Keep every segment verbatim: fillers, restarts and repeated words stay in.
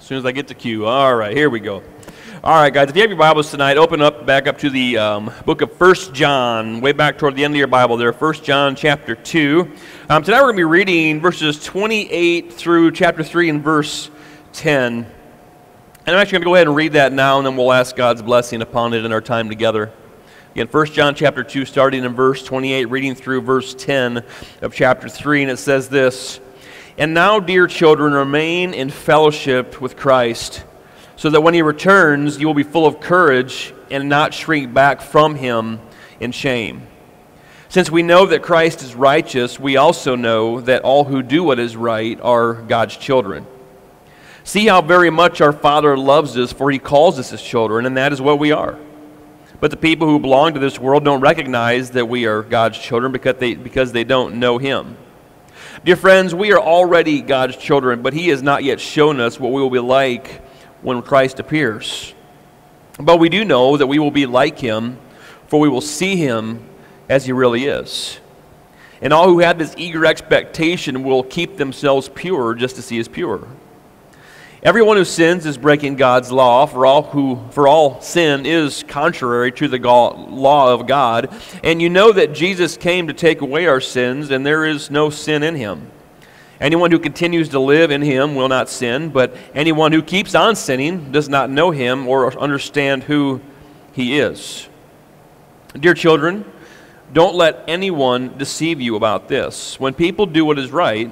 As soon as I get to Q. All right, here we go. All right, guys, if you have your Bibles tonight, open up back up to the um, book of First John, way back toward the end of your Bible there, First John chapter two. Um, tonight we're going to be reading verses twenty-eight through chapter three and verse ten. And I'm actually going to go ahead and read that now, and then we'll ask God's blessing upon it in our time together. Again, First John chapter two, starting in verse twenty-eight, reading through verse ten of chapter three, and it says this, "And now, dear children, remain in fellowship with Christ, so that when he returns, you will be full of courage and not shrink back from him in shame. Since we know that Christ is righteous, we also know that all who do what is right are God's children. See how very much our Father loves us, for he calls us his children, and that is what we are. But the people who belong to this world don't recognize that we are God's children because they, because they don't know him. Dear friends, we are already God's children, but he has not yet shown us what we will be like when Christ appears. But we do know that we will be like him, for we will see him as he really is. And all who have this eager expectation will keep themselves pure just as he is pure. Everyone who sins is breaking God's law, for all who for all sin is contrary to the law of God. And you know that Jesus came to take away our sins, and there is no sin in him. Anyone who continues to live in him will not sin, but anyone who keeps on sinning does not know him or understand who he is. Dear children, don't let anyone deceive you about this. When people do what is right,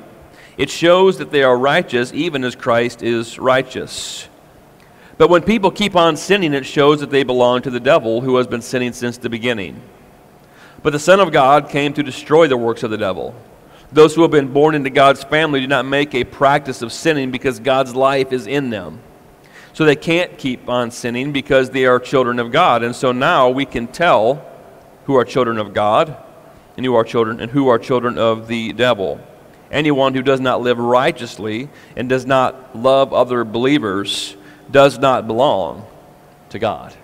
it shows that they are righteous, even as Christ is righteous. But when people keep on sinning, it shows that they belong to the devil, who has been sinning since the beginning. But the Son of God came to destroy the works of the devil. Those who have been born into God's family do not make a practice of sinning because God's life is in them. So they can't keep on sinning because they are children of God. And so now we can tell who are children of God and who are children and who are children of the devil. Anyone who does not live righteously and does not love other believers does not belong to God."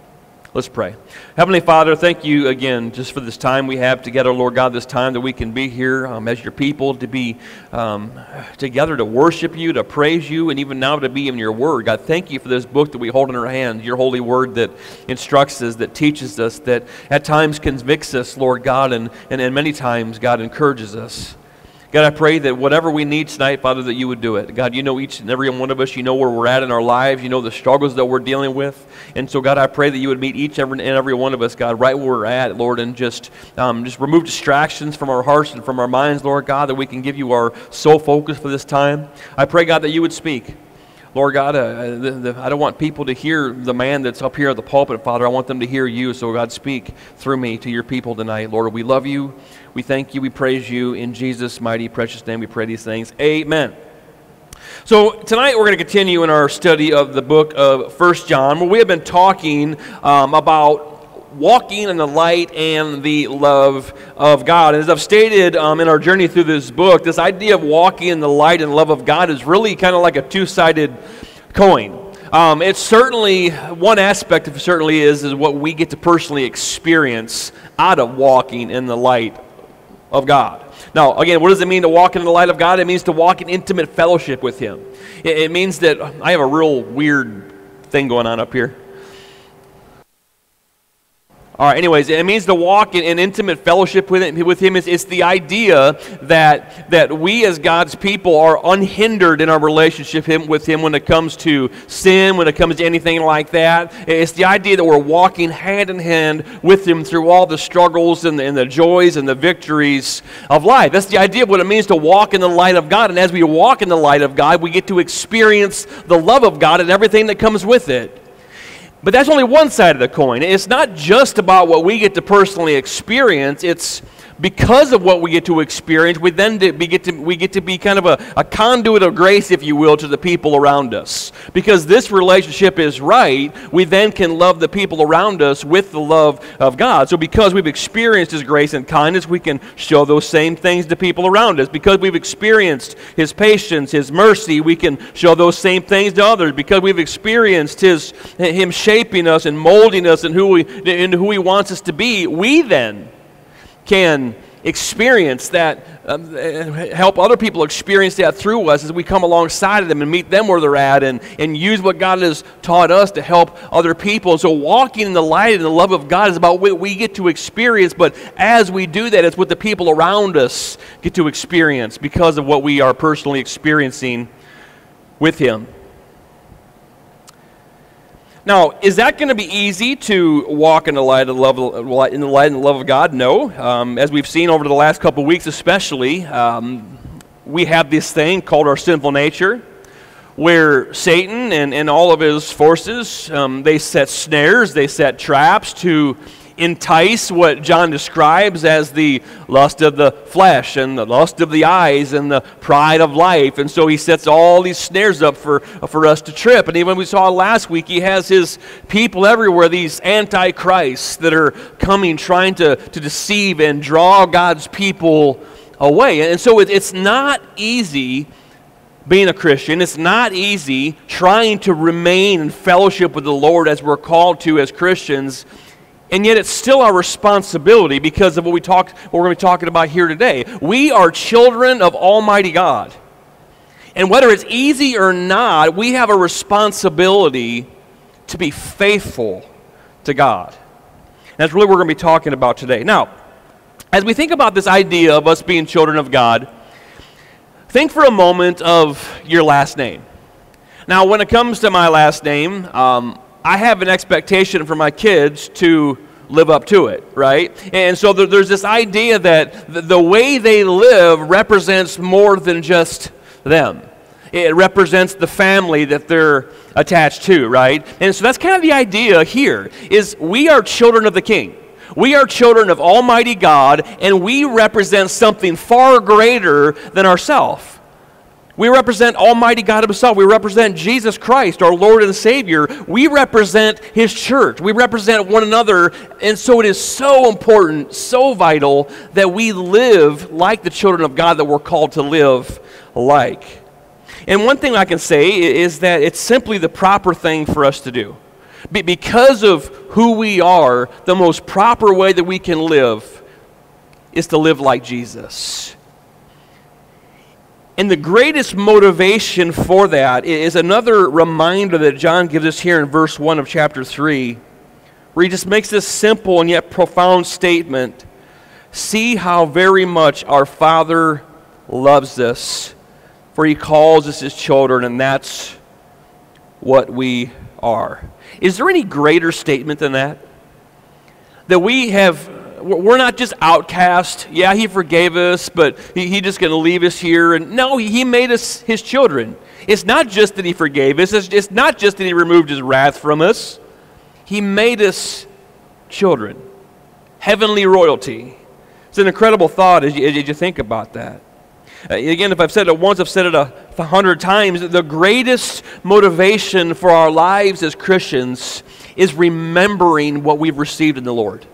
Let's pray. Heavenly Father, thank you again just for this time we have together, Lord God, this time that we can be here um, as your people, to be um, together to worship you, to praise you, and even now to be in your word. God, thank you for this book that we hold in our hands, your holy word that instructs us, that teaches us, that at times convicts us, Lord God, and, and, and many times, God, encourages us. God, I pray that whatever we need tonight, Father, that you would do it. God, you know each and every one of us. You know where we're at in our lives. You know the struggles that we're dealing with. And so, God, I pray that you would meet each and every one of us, God, right where we're at, Lord, and just, um, just remove distractions from our hearts and from our minds, Lord God, that we can give you our sole focus for this time. I pray, God, that you would speak. Lord God, uh, the, the, I don't want people to hear the man that's up here at the pulpit, Father. I want them to hear you. So, God, speak through me to your people tonight. Lord, we love you. We thank you. We praise you. In Jesus' mighty, precious name, we pray these things. Amen. So tonight we're going to continue in our study of the book of First John, where we have been talking um, about walking in the light and the love of God. And as I've stated um, in our journey through this book, this idea of walking in the light and love of God is really kind of like a two-sided coin. Um, it's certainly, one aspect of it certainly is, is what we get to personally experience out of walking in the light of God. Now, again, what does it mean to walk in the light of God? It means to walk in intimate fellowship with Him. It, it means that, I have a real weird thing going on up here. All right, anyways, it means to walk in, in intimate fellowship with him. With him. It's, it's the idea that, that we as God's people are unhindered in our relationship him, with Him when it comes to sin, when it comes to anything like that. It's the idea that we're walking hand in hand with Him through all the struggles and the, and the joys and the victories of life. That's the idea of what it means to walk in the light of God. And as we walk in the light of God, we get to experience the love of God and everything that comes with it. But that's only one side of the coin. It's not just about what we get to personally experience. It's because of what we get to experience, we then get to, we get to be kind of a, a conduit of grace, if you will, to the people around us. Because this relationship is right, we then can love the people around us with the love of God. So because we've experienced His grace and kindness, we can show those same things to people around us. Because we've experienced His patience, His mercy, we can show those same things to others. Because we've experienced His, Him shaping us and molding us and who, we, and who He wants us to be, we then can experience that, um, help other people experience that through us as we come alongside of them and meet them where they're at, and, and use what God has taught us to help other people. And so walking in the light and the love of God is about what we get to experience, but as we do that, it's what the people around us get to experience because of what we are personally experiencing with Him. Now, is that going to be easy to walk in the light and love in the light and the love of God? No. Um, as we've seen over the last couple of weeks, especially, um, we have this thing called our sinful nature, where Satan and, and all of his forces, um, they set snares, they set traps to entice what John describes as the lust of the flesh and the lust of the eyes and the pride of life. And so he sets all these snares up for, for us to trip. And even we saw last week, he has his people everywhere, these antichrists that are coming, trying to, to deceive and draw God's people away. And so it, it's not easy being a Christian. It's not easy trying to remain in fellowship with the Lord as we're called to as Christians. And yet it's still our responsibility because of what, we talk, what we're going to be talking about here today. We are children of Almighty God. And whether it's easy or not, we have a responsibility to be faithful to God. And that's really what we're going to be talking about today. Now, as we think about this idea of us being children of God, think for a moment of your last name. Now, when it comes to my last name, um, I have an expectation for my kids to live up to it, right? And so there's this idea that the way they live represents more than just them. It represents the family that they're attached to, right? And so that's kind of the idea here, is we are children of the King. We are children of Almighty God, and we represent something far greater than ourselves. We represent Almighty God Himself. We represent Jesus Christ, our Lord and Savior. We represent His church. We represent one another. And so it is so important, so vital, that we live like the children of God that we're called to live like. And one thing I can say is that it's simply the proper thing for us to do. Because of who we are, the most proper way that we can live is to live like Jesus. And the greatest motivation for that is another reminder that John gives us here in verse one of chapter three, where he just makes this simple and yet profound statement. See how very much our Father loves us, for He calls us His children, and that's what we are. Is there any greater statement than that? That we have... We're not just outcast. Yeah, He forgave us, but he, he just going to leave us here. And no, He made us His children. It's not just that He forgave us. It's, it's not just that He removed His wrath from us. He made us children, heavenly royalty. It's an incredible thought as you, as you think about that. Uh, again, if I've said it once, I've said it a hundred times. The greatest motivation for our lives as Christians is remembering what we've received in the Lord.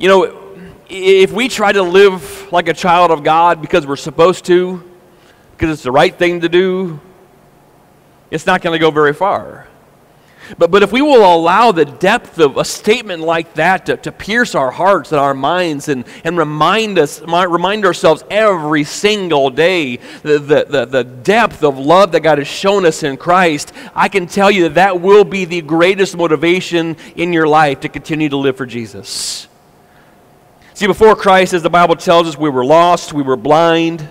You know, if we try to live like a child of God because we're supposed to, because it's the right thing to do, it's not going to go very far. But, but if we will allow the depth of a statement like that to, to pierce our hearts and our minds and, and remind us, remind ourselves every single day the, the, the, the depth of love that God has shown us in Christ, I can tell you that that will be the greatest motivation in your life to continue to live for Jesus. See, before Christ, as the Bible tells us, we were lost, we were blind,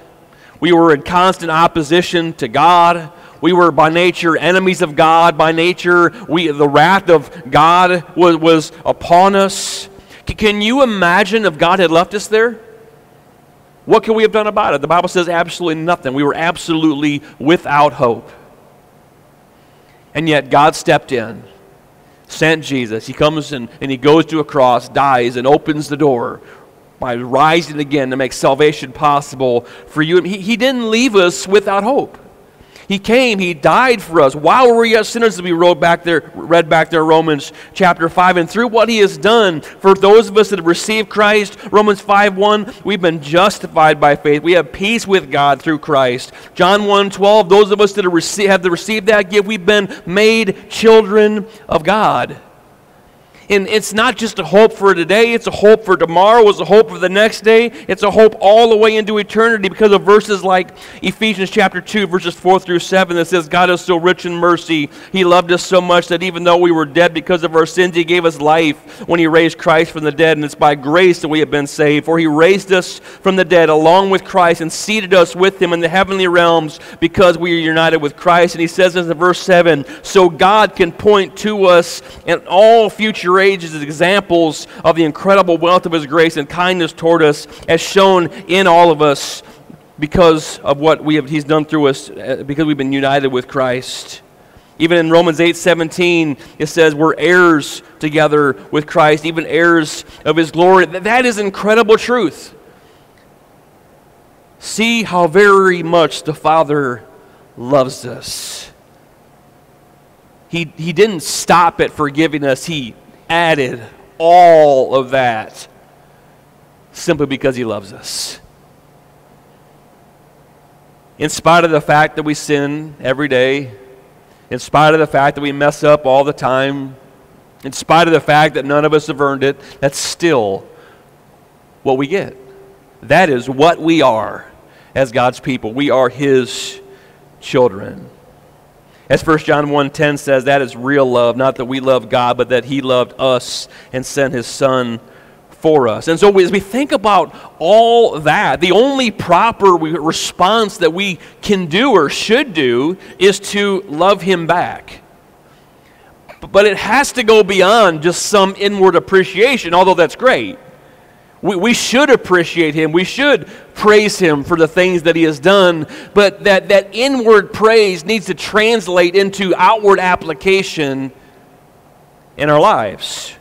we were in constant opposition to God, we were by nature enemies of God, by nature we, the wrath of God was, was upon us. C- can you imagine if God had left us there? What could we have done about it? The Bible says absolutely nothing. We were absolutely without hope. And yet God stepped in. Sent Jesus. He comes and, and He goes to a cross, dies, and opens the door by rising again to make salvation possible for you. He, he didn't leave us without hope. He came. He died for us. While we were yet sinners, we wrote back there, read back there Romans chapter five. And through what He has done for those of us that have received Christ, Romans five one, we've been justified by faith. We have peace with God through Christ. John one twelve, those of us that have received, have received that gift, we've been made children of God. And it's not just a hope for today, it's a hope for tomorrow, it's a hope for the next day, it's a hope all the way into eternity because of verses like Ephesians chapter two, verses four through seven that says, God is so rich in mercy, He loved us so much that even though we were dead because of our sins, He gave us life when He raised Christ from the dead, and it's by grace that we have been saved. For He raised us from the dead along with Christ and seated us with Him in the heavenly realms because we are united with Christ. And He says in verse seven, so God can point to us in all future ages as examples of the incredible wealth of His grace and kindness toward us as shown in all of us because of what we have, He's done through us, because we've been united with Christ. Even in Romans eight seventeen, it says we're heirs together with Christ, even heirs of His glory. That is incredible truth. See how very much the Father loves us. He, he didn't stop at forgiving us. He added all of that simply because He loves us. In spite of the fact that we sin every day, in spite of the fact that we mess up all the time, in spite of the fact that none of us have earned it, that's still what we get. That is what we are as God's people. We are His children. As First John one ten says, that is real love, not that we love God, but that He loved us and sent His Son for us. And so we, as we think about all that, the only proper response that we can do or should do is to love Him back. But it has to go beyond just some inward appreciation, although that's great. We, we should appreciate Him. We should praise Him for the things that He has done, but that, that inward praise needs to translate into outward application in our lives.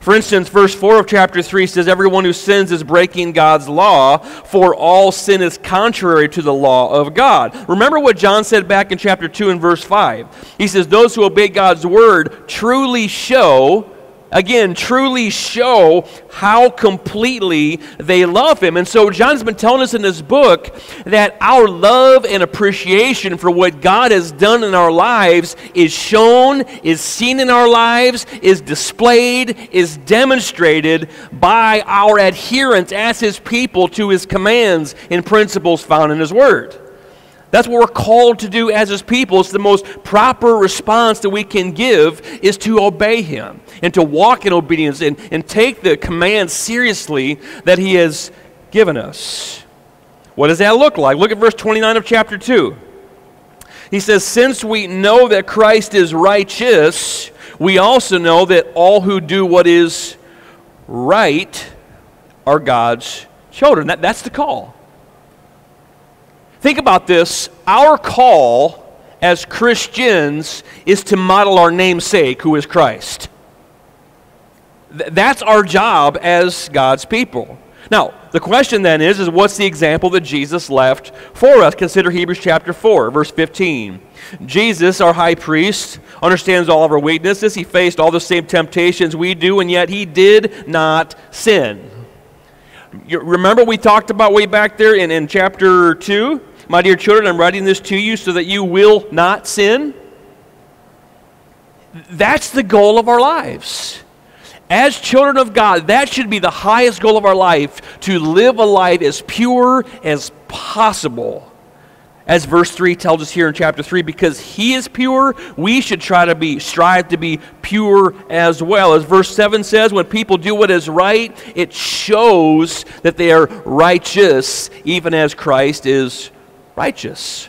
For instance, verse four of chapter three says, everyone who sins is breaking God's law, for all sin is contrary to the law of God. Remember what John said back in chapter two and verse five. He says, those who obey God's word truly show... Again, truly show how completely they love Him. And so John's been telling us in his book that our love and appreciation for what God has done in our lives is shown, is seen in our lives, is displayed, is demonstrated by our adherence as His people to His commands and principles found in His word. That's what we're called to do as His people. It's the most proper response that we can give is to obey Him and to walk in obedience and, and take the command seriously that He has given us. What does that look like? Look at verse twenty-nine of chapter two. He says, since we know that Christ is righteous, we also know that all who do what is right are God's children. That, that's the call. Think about this. Our call as Christians is to model our namesake, who is Christ. Th- that's our job as God's people. Now, the question then is, is what's the example that Jesus left for us? Consider Hebrews chapter four, verse fifteen. Jesus, our high priest, understands all of our weaknesses. He faced all the same temptations we do, and yet He did not sin. You remember we talked about way back there in, in chapter two? My dear children, I'm writing this to you so that you will not sin. That's the goal of our lives. As children of God, that should be the highest goal of our life, to live a life as pure as possible. As verse three tells us here in chapter three, because He is pure, we should try to be, strive to be pure as well. As verse seven says, when people do what is right, it shows that they are righteous, even as Christ is righteous.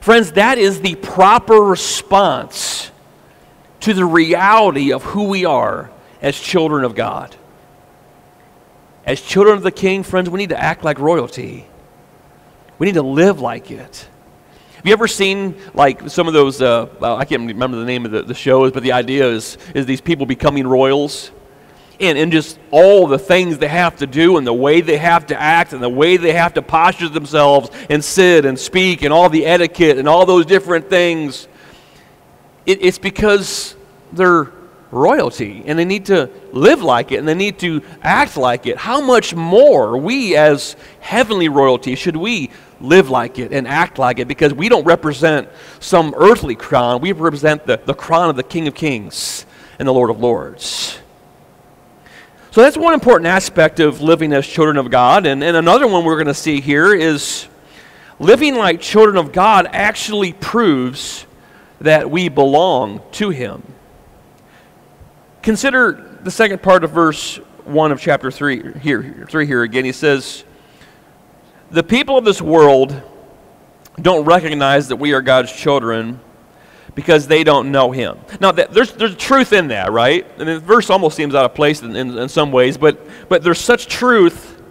Friends, that is the proper response to the reality of who we are as children of God. As children of the King, friends, we need to act like royalty. We need to live like it. Have you ever seen like some of those, uh, I can't remember the name of the, the shows, but the idea is, is these people becoming royals and, and just all the things they have to do and the way they have to act and the way they have to posture themselves and sit and speak and all the etiquette and all those different things. It, it's because they're royalty and they need to live like it and they need to act like it. How much more we as heavenly royalty should we live like it and act like it, because we don't represent some earthly crown. We represent the, the crown of the King of Kings and the Lord of Lords. So that's one important aspect of living as children of God. And, and another one we're going to see here is living like children of God actually proves that we belong to Him. Consider the second part of verse one of chapter three here, three here again. He says, "The people of this world don't recognize that we are God's children because they don't know Him." Now, that, there's, there's truth in that, right? I mean, the verse almost seems out of place in, in, in some ways, but, but there's such truth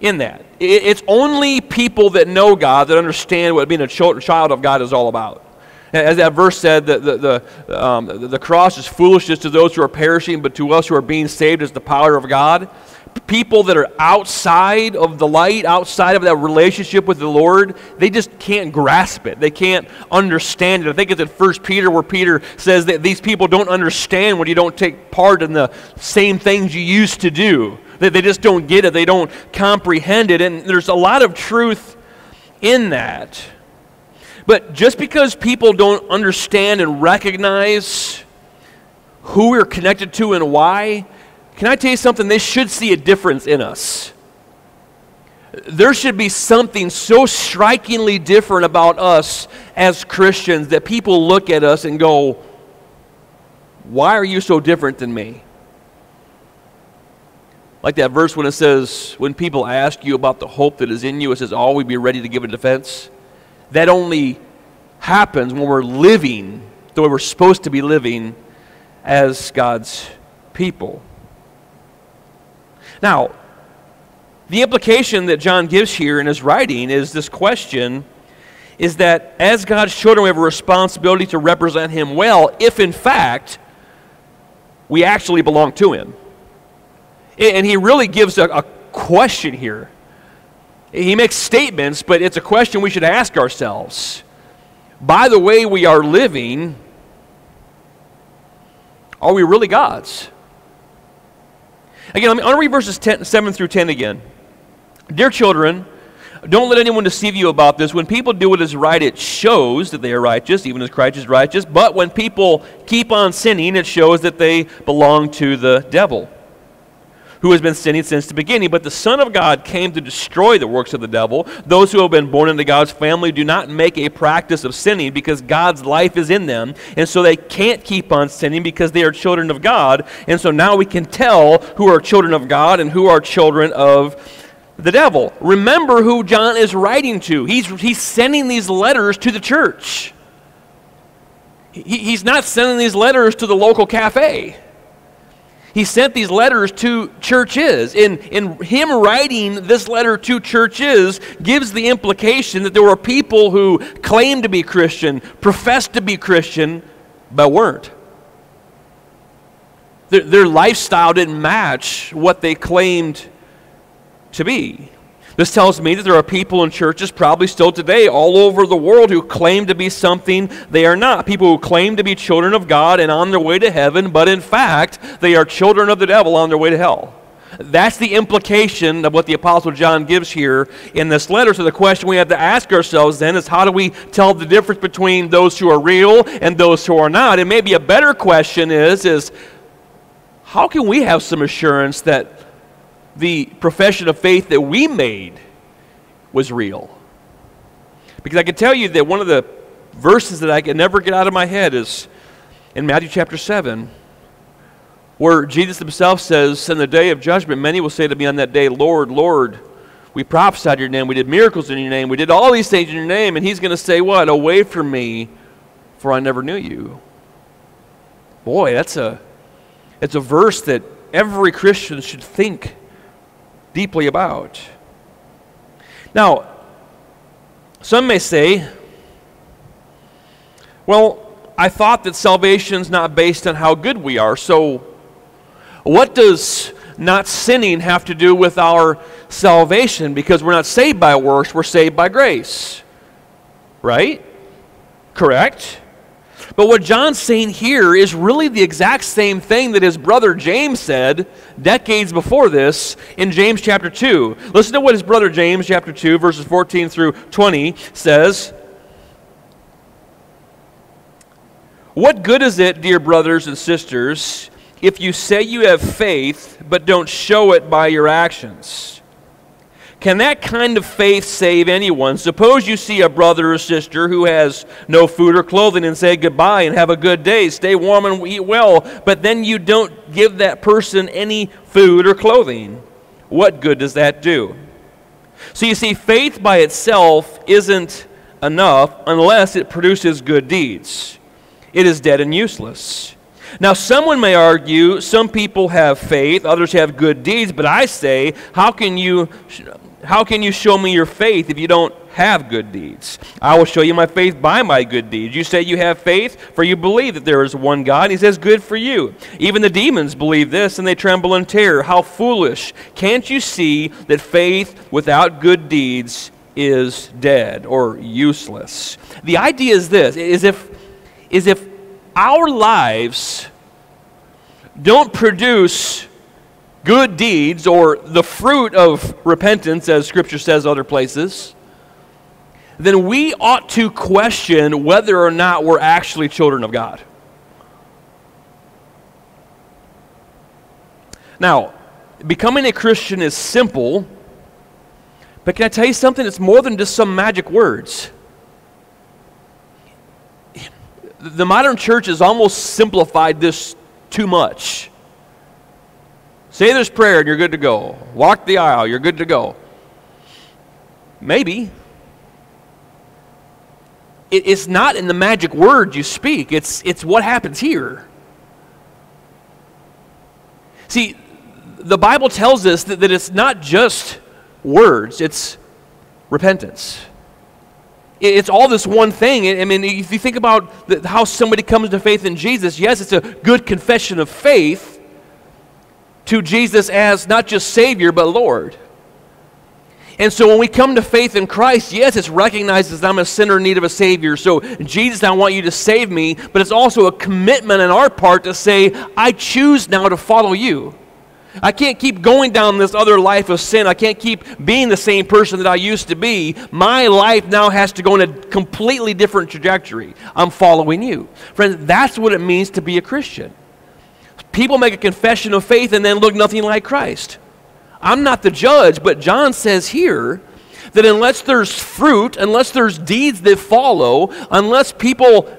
in that. It, it's only people that know God that understand what being a ch- child of God is all about. As that verse said, the, the, the, um, the cross is foolishness to those who are perishing, but to us who are being saved is the power of God. People that are outside of the light, outside of that relationship with the Lord, they just can't grasp it. They can't understand it. I think it's in First Peter where Peter says that these people don't understand when you don't take part in the same things you used to do. That they just don't get it. They don't comprehend it. And there's a lot of truth in that. But just because people don't understand and recognize who we're connected to and why, can I tell you something? They should see a difference in us. There should be something so strikingly different about us as Christians that people look at us and go, "Why are you so different than me?" Like that verse when it says, when people ask you about the hope that is in you, it says, "Always be ready to give a defense." That only happens when we're living the way we're supposed to be living as God's people. Now, the implication that John gives here in his writing is this question, is that as God's children, we have a responsibility to represent Him well if, in fact, we actually belong to Him. And he really gives a, a question here. He makes statements, but it's a question we should ask ourselves. By the way we are living, are we really God's? Again, I'm going to read verses seven through ten again. "Dear children, don't let anyone deceive you about this. When people do what is right, it shows that they are righteous, even as Christ is righteous. But when people keep on sinning, it shows that they belong to the devil, who has been sinning since the beginning. But the Son of God came to destroy the works of the devil. Those who have been born into God's family do not make a practice of sinning because God's life is in them. And so they can't keep on sinning because they are children of God. And so now we can tell who are children of God and who are children of the devil." Remember who John is writing to. He's, he's sending these letters to the church. He, he's not sending these letters to the local cafe. He sent these letters to churches. And, and him writing this letter to churches gives the implication that there were people who claimed to be Christian, professed to be Christian, but weren't. Their, their lifestyle didn't match what they claimed to be. This tells me that there are people in churches probably still today all over the world who claim to be something they are not. People who claim to be children of God and on their way to heaven, but in fact, they are children of the devil on their way to hell. That's the implication of what the Apostle John gives here in this letter. So the question we have to ask ourselves then is, how do we tell the difference between those who are real and those who are not? And maybe a better question is, is how can we have some assurance that the profession of faith that we made was real? Because I can tell you that one of the verses that I can never get out of my head is in Matthew chapter seven, where Jesus himself says, "In the day of judgment, many will say to me on that day, 'Lord, Lord, we prophesied in your name, we did miracles in your name, we did all these things in your name.'" And he's going to say, "What? Away from me, for I never knew you." Boy, that's a, that's a verse that every Christian should think deeply about. Now, some may say, "Well, I thought that salvation's not based on how good we are, so what does not sinning have to do with our salvation? Because we're not saved by works, we're saved by grace." Right? Correct? But what John's saying here is really the exact same thing that his brother James said decades before this in James chapter two. Listen to what his brother James chapter two, verses fourteen through twenty says. "What good is it, dear brothers and sisters, if you say you have faith but don't show it by your actions? Can that kind of faith save anyone? Suppose you see a brother or sister who has no food or clothing and say goodbye and have a good day, stay warm and eat well, but then you don't give that person any food or clothing. What good does that do? So you see, faith by itself isn't enough unless it produces good deeds. It is dead and useless. Now, someone may argue, some people have faith, others have good deeds, but I say, how can you, how can you show me your faith if you don't have good deeds? I will show you my faith by my good deeds. You say you have faith, for you believe that there is one God. And he says, good for you. Even the demons believe this, and they tremble in terror. How foolish. Can't you see that faith without good deeds is dead or useless? The idea is this, is if, is if our lives don't produce good deeds or the fruit of repentance, as Scripture says other places, then we ought to question whether or not we're actually children of God. Now, becoming a Christian is simple, but can I tell you something? It's more than just some magic words. The modern church has almost simplified this too much. Say this prayer and you're good to go. Walk the aisle, you're good to go. Maybe. It's not in the magic word you speak. It's, it's what happens here. See, the Bible tells us that, that it's not just words. It's repentance. It's all this one thing. I mean, if you think about the, how somebody comes to faith in Jesus, yes, it's a good confession of faith to Jesus as not just Savior, but Lord. And so when we come to faith in Christ, yes, it's recognized as I'm a sinner in need of a Savior. So, Jesus, I want you to save me. But it's also a commitment on our part to say, I choose now to follow you. I can't keep going down this other life of sin. I can't keep being the same person that I used to be. My life now has to go in a completely different trajectory. I'm following you. Friends, that's what it means to be a Christian. People make a confession of faith and then look nothing like Christ. I'm not the judge, but John says here that unless there's fruit, unless there's deeds that follow, unless people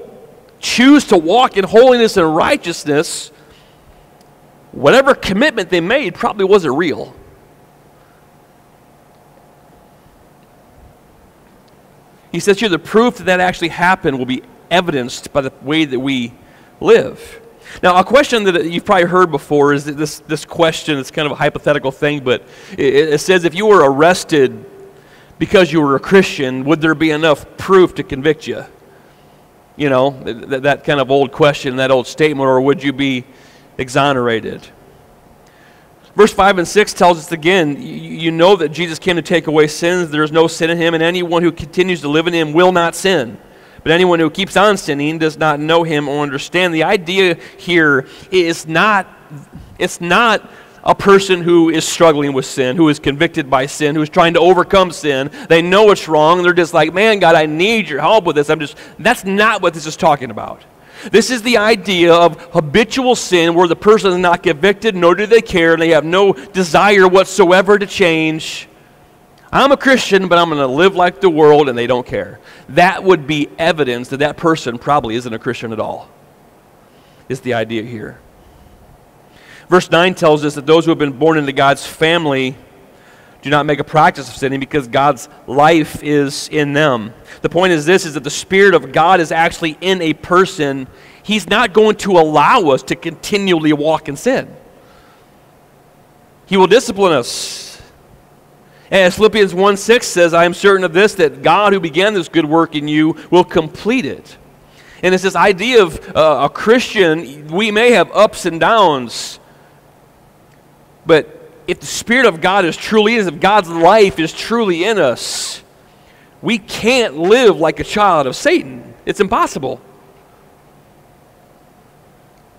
choose to walk in holiness and righteousness, whatever commitment they made probably wasn't real. He says here the proof that that actually happened will be evidenced by the way that we live. Now, a question that you've probably heard before is that this, this question is kind of a hypothetical thing, but it, it says if you were arrested because you were a Christian, would there be enough proof to convict you? You know, that, that kind of old question, that old statement, or would you be exonerated? Verse five and six tells us again, you know that Jesus came to take away sins. There is no sin in him, and anyone who continues to live in him will not sin. But anyone who keeps on sinning does not know him or understand. The idea here is not, it's not a person who is struggling with sin, who is convicted by sin, who is trying to overcome sin. They know it's wrong. They're just like, man, God, I need your help with this. I'm just, that's not what this is talking about. This is the idea of habitual sin where the person is not convicted, nor do they care, and they have no desire whatsoever to change. I'm a Christian, but I'm going to live like the world, and they don't care. That would be evidence that that person probably isn't a Christian at all, is the idea here. Verse nine tells us that those who have been born into God's family do not make a practice of sinning because God's life is in them. The point is this, is that the Spirit of God is actually in a person. He's not going to allow us to continually walk in sin. He will discipline us. As Philippians one six says, I am certain of this, that God who began this good work in you will complete it. And it's this idea of uh, a Christian, we may have ups and downs, but if the Spirit of God is truly in us, if God's life is truly in us, we can't live like a child of Satan. It's impossible.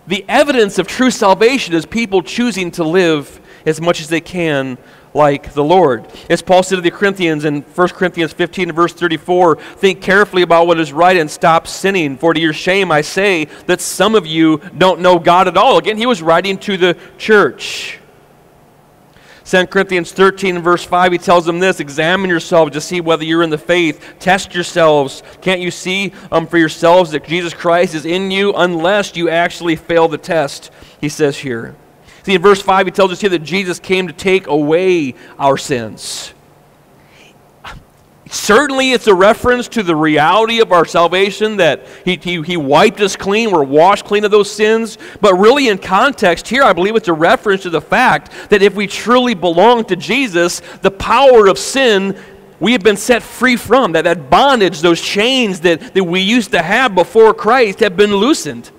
The evidence of true salvation is people choosing to live as much as they can like the Lord. As Paul said to the Corinthians in First Corinthians fifteen, verse thirty-four, think carefully about what is right and stop sinning, for to your shame I say that some of you don't know God at all. Again, he was writing to the church. Second Corinthians thirteen, verse five, he tells them this, examine yourselves to see whether you're in the faith. Test yourselves. Can't you see um, for yourselves that Jesus Christ is in you unless you actually fail the test, he says here. See, in verse five, he tells us here that Jesus came to take away our sins. Certainly, it's a reference to the reality of our salvation, that he, he, he wiped us clean, we're washed clean of those sins. But really in context here, I believe it's a reference to the fact that if we truly belong to Jesus, the power of sin, we have been set free from. That, that bondage, those chains that, that we used to have before Christ have been loosened.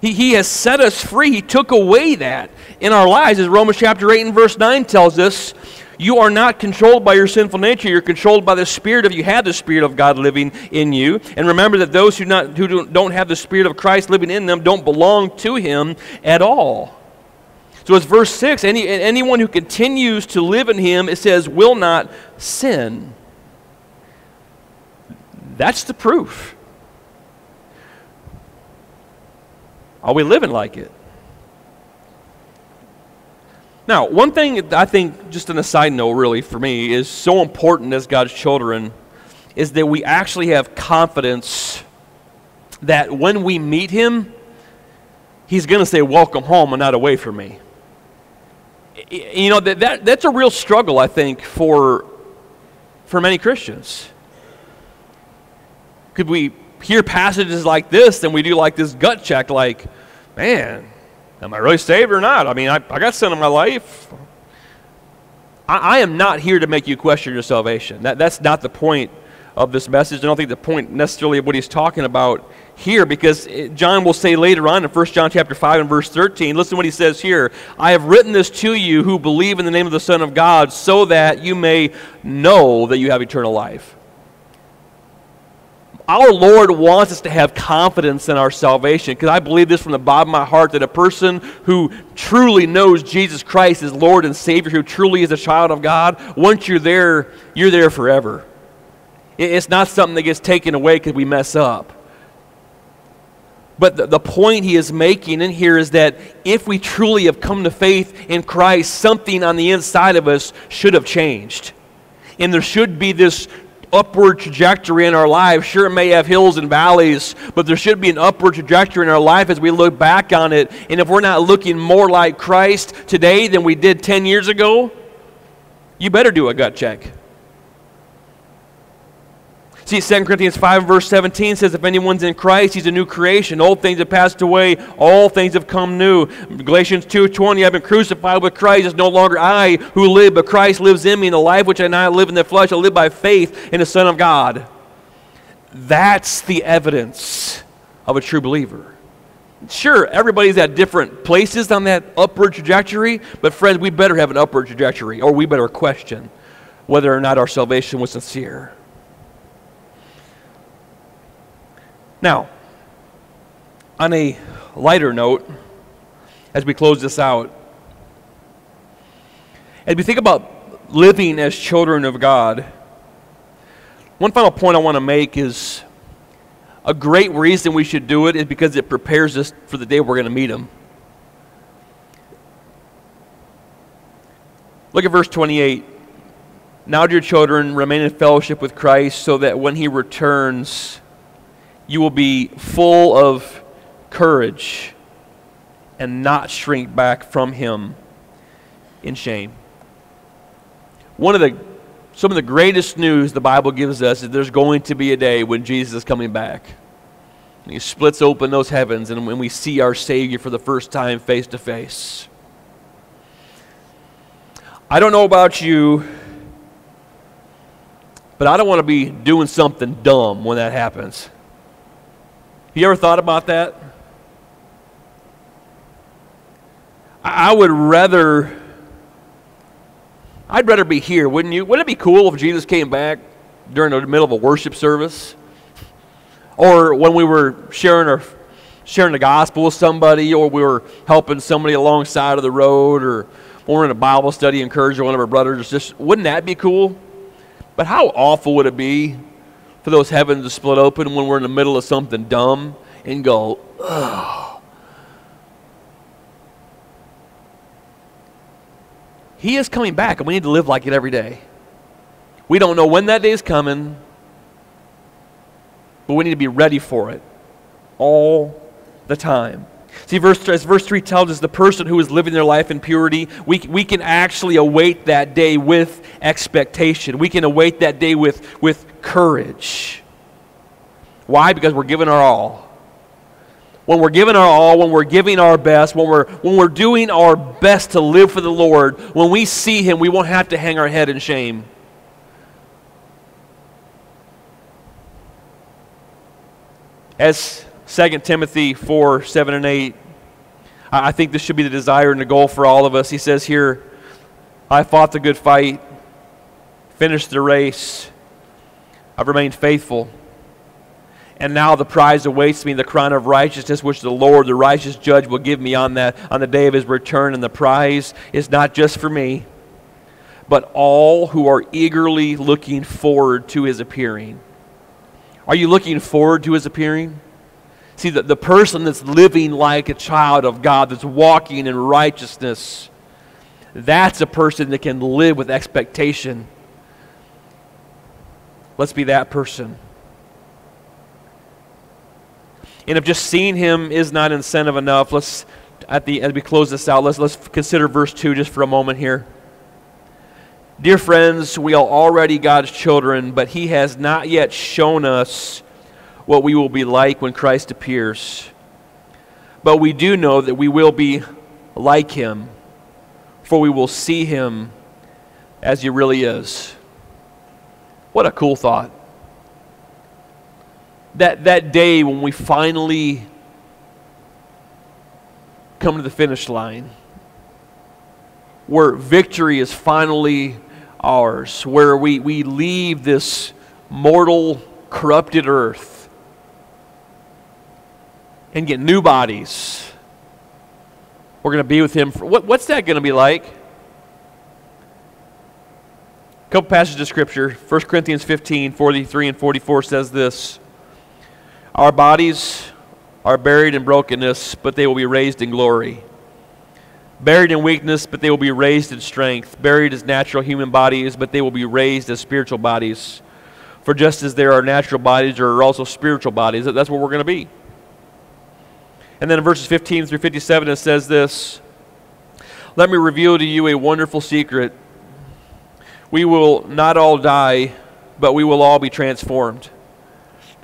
He, he has set us free. He took away that in our lives. As Romans chapter eight and verse nine tells us, you are not controlled by your sinful nature. You're controlled by the Spirit of, you had the Spirit of God living in you. And remember that those who, not, who don't have the Spirit of Christ living in them don't belong to him at all. So it's verse six, Any, anyone who continues to live in him, it says, will not sin. That's the proof. Are we living like it? Now, one thing I think, just on a side note really for me, is so important as God's children is that we actually have confidence that when we meet him, he's going to say, welcome home and not away from me. You know, that, that that's a real struggle, I think, for, for many Christians. Could we hear passages like this and we do like this gut check, like, man, am I really saved or not? I mean, I, I got sin in my life. I, I am not here to make you question your salvation. That, that's not the point of this message. I don't think the point necessarily of what he's talking about here, because it, John will say later on in First John chapter five and verse thirteen, listen to what he says here. I have written this to you who believe in the name of the Son of God so that you may know that you have eternal life. Our Lord wants us to have confidence in our salvation, because I believe this from the bottom of my heart, that a person who truly knows Jesus Christ as Lord and Savior, who truly is a child of God, once you're there, you're there forever. It's not something that gets taken away because we mess up. But the, the point he is making in here is that if we truly have come to faith in Christ, something on the inside of us should have changed. And there should be this upward trajectory in our life. Sure, it may have hills and valleys, but there should be an upward trajectory in our life as we look back on it. And if we're not looking more like Christ today than we did ten years ago, you better do a gut check. See, Second Corinthians five, verse seventeen says, if anyone's in Christ, he's a new creation. Old things have passed away. All things have come new. Galatians two twenty, I've been crucified with Christ. It's no longer I who live, but Christ lives in me. And the life which I now live in the flesh, I live by faith in the Son of God. That's the evidence of a true believer. Sure, everybody's at different places on that upward trajectory, but friends, we better have an upward trajectory, or we better question whether or not our salvation was sincere. Now, on a lighter note, as we close this out, as we think about living as children of God, one final point I want to make is a great reason we should do it is because it prepares us for the day we're going to meet him. Look at verse twenty-eight. Now, dear children, remain in fellowship with Christ so that when he returns, you will be full of courage and not shrink back from him in shame. One of the, some of the greatest news the Bible gives us is there's going to be a day when Jesus is coming back. And he splits open those heavens, and when we see our Savior for the first time face to face. I don't know about you, but I don't want to be doing something dumb when that happens. You ever thought about that? I would rather, I'd rather be here, wouldn't you? Wouldn't it be cool if Jesus came back during the middle of a worship service? Or when we were sharing our, sharing the gospel with somebody, or we were helping somebody alongside of the road, or or in a Bible study, encourage one of our brothers. Just, wouldn't that be cool? But how awful would it be for those heavens to split open when we're in the middle of something dumb and go, ugh. He is coming back, and we need to live like it every day. We don't know when that day is coming, but we need to be ready for it all the time. See, verse, as verse three tells us, the person who is living their life in purity, we, we can actually await that day with expectation. We can await that day with, with courage. Why? Because we're giving our all. When we're giving our all, when we're giving our best, when we're, when we're doing our best to live for the Lord, when we see Him, we won't have to hang our head in shame. As Second Timothy four, seven, and eight, I think this should be the desire and the goal for all of us. He says here, I fought the good fight, finished the race, I've remained faithful, and now the prize awaits me, the crown of righteousness, which the Lord, the righteous judge, will give me on that, on the day of His return. And the prize is not just for me, but all who are eagerly looking forward to His appearing. Are you looking forward to His appearing? See, the, the person that's living like a child of God, that's walking in righteousness, that's a person that can live with expectation. Let's be that person. And if just seeing Him is not incentive enough, let's, at the, as we close this out, let's, let's consider verse two just for a moment here. Dear friends, we are already God's children, but He has not yet shown us what we will be like when Christ appears. But we do know that we will be like Him, for we will see Him as He really is. What a cool thought. That, that day when we finally come to the finish line, where victory is finally ours, where we, we leave this mortal, corrupted earth and get new bodies. We're going to be with Him. For, what, what's that going to be like? A couple passages of Scripture. First Corinthians fifteen, forty-three and forty-four says this. Our bodies are buried in brokenness, but they will be raised in glory. Buried in weakness, but they will be raised in strength. Buried as natural human bodies, but they will be raised as spiritual bodies. For just as there are natural bodies, there are also spiritual bodies. That's what we're going to be. And then in verses fifteen through fifty-seven, it says this. Let me reveal to you a wonderful secret. We will not all die, but we will all be transformed.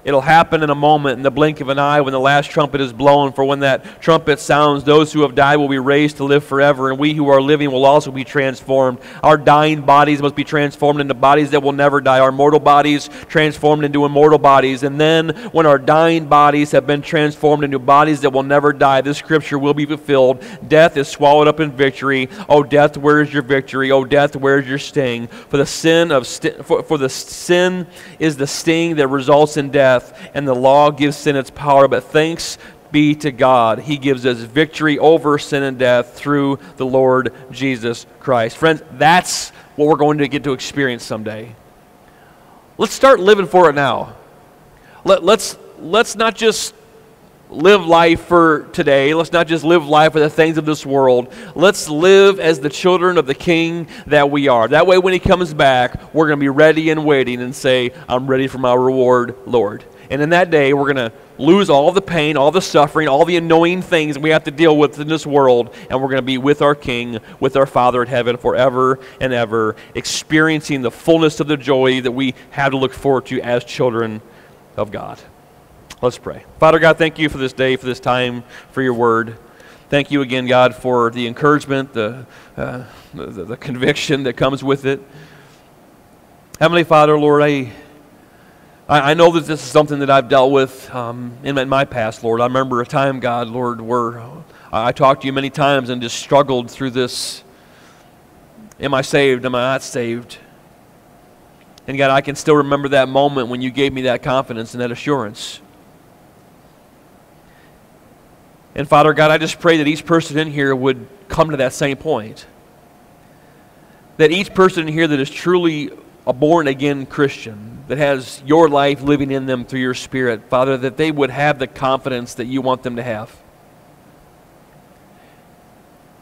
It'll happen in a moment, in the blink of an eye, when the last trumpet is blown. For when that trumpet sounds, those who have died will be raised to live forever, and we who are living will also be transformed. Our dying bodies must be transformed into bodies that will never die. Our mortal bodies transformed into immortal bodies. And then, when our dying bodies have been transformed into bodies that will never die, this scripture will be fulfilled. Death is swallowed up in victory. O death, where is your victory? O death, where is your sting? For the sin of sti- for, for the sin is the sting that results in death. And the law gives sin its power, but thanks be to God, He gives us victory over sin and death through the Lord Jesus Christ. Friends, that's what we're going to get to experience someday. Let's start living for it now. Let, let's, let's not just live life for today. Let's not just live life for the things of this world. Let's live as the children of the King that we are. That way when He comes back, we're going to be ready and waiting and say, I'm ready for my reward, Lord. And in that day, we're going to lose all the pain, all the suffering, all the annoying things we have to deal with in this world, and we're going to be with our King, with our Father in heaven forever and ever, experiencing the fullness of the joy that we have to look forward to as children of God. Let's pray. Father God, thank You for this day, for this time, for Your word. Thank You again, God, for the encouragement, the, uh, the, the conviction that comes with it. Heavenly Father, Lord, I, I know that this is something that I've dealt with um, in, in my past, Lord. I remember a time, God, Lord, where I talked to You many times and just struggled through this. Am I saved? Am I not saved? And God, I can still remember that moment when You gave me that confidence and that assurance. And Father God, I just pray that each person in here would come to that same point. that each person in here that is truly a born-again Christian, that has your life living in them through your Spirit, Father, that they would have the confidence that you want them to have.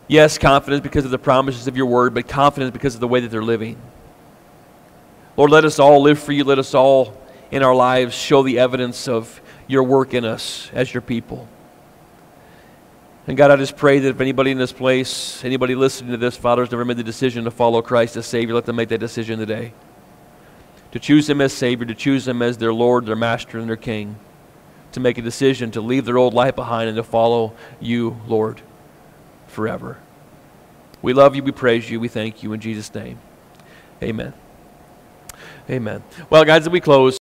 Yes, confidence because of the promises of your word, but confidence because of the way that they're living. Lord, let us all live for you. Let us all in our lives show the evidence of your work in us as your people. And God, I just pray that if anybody in this place, anybody listening to this, Father, has never made the decision to follow Christ as Savior, let them make that decision today. To choose Him as Savior, to choose Him as their Lord, their Master, and their King. To make a decision to leave their old life behind and to follow you, Lord, forever. We love you, we praise you, we thank you in Jesus' name. Amen. Amen. Well, guys, as we close,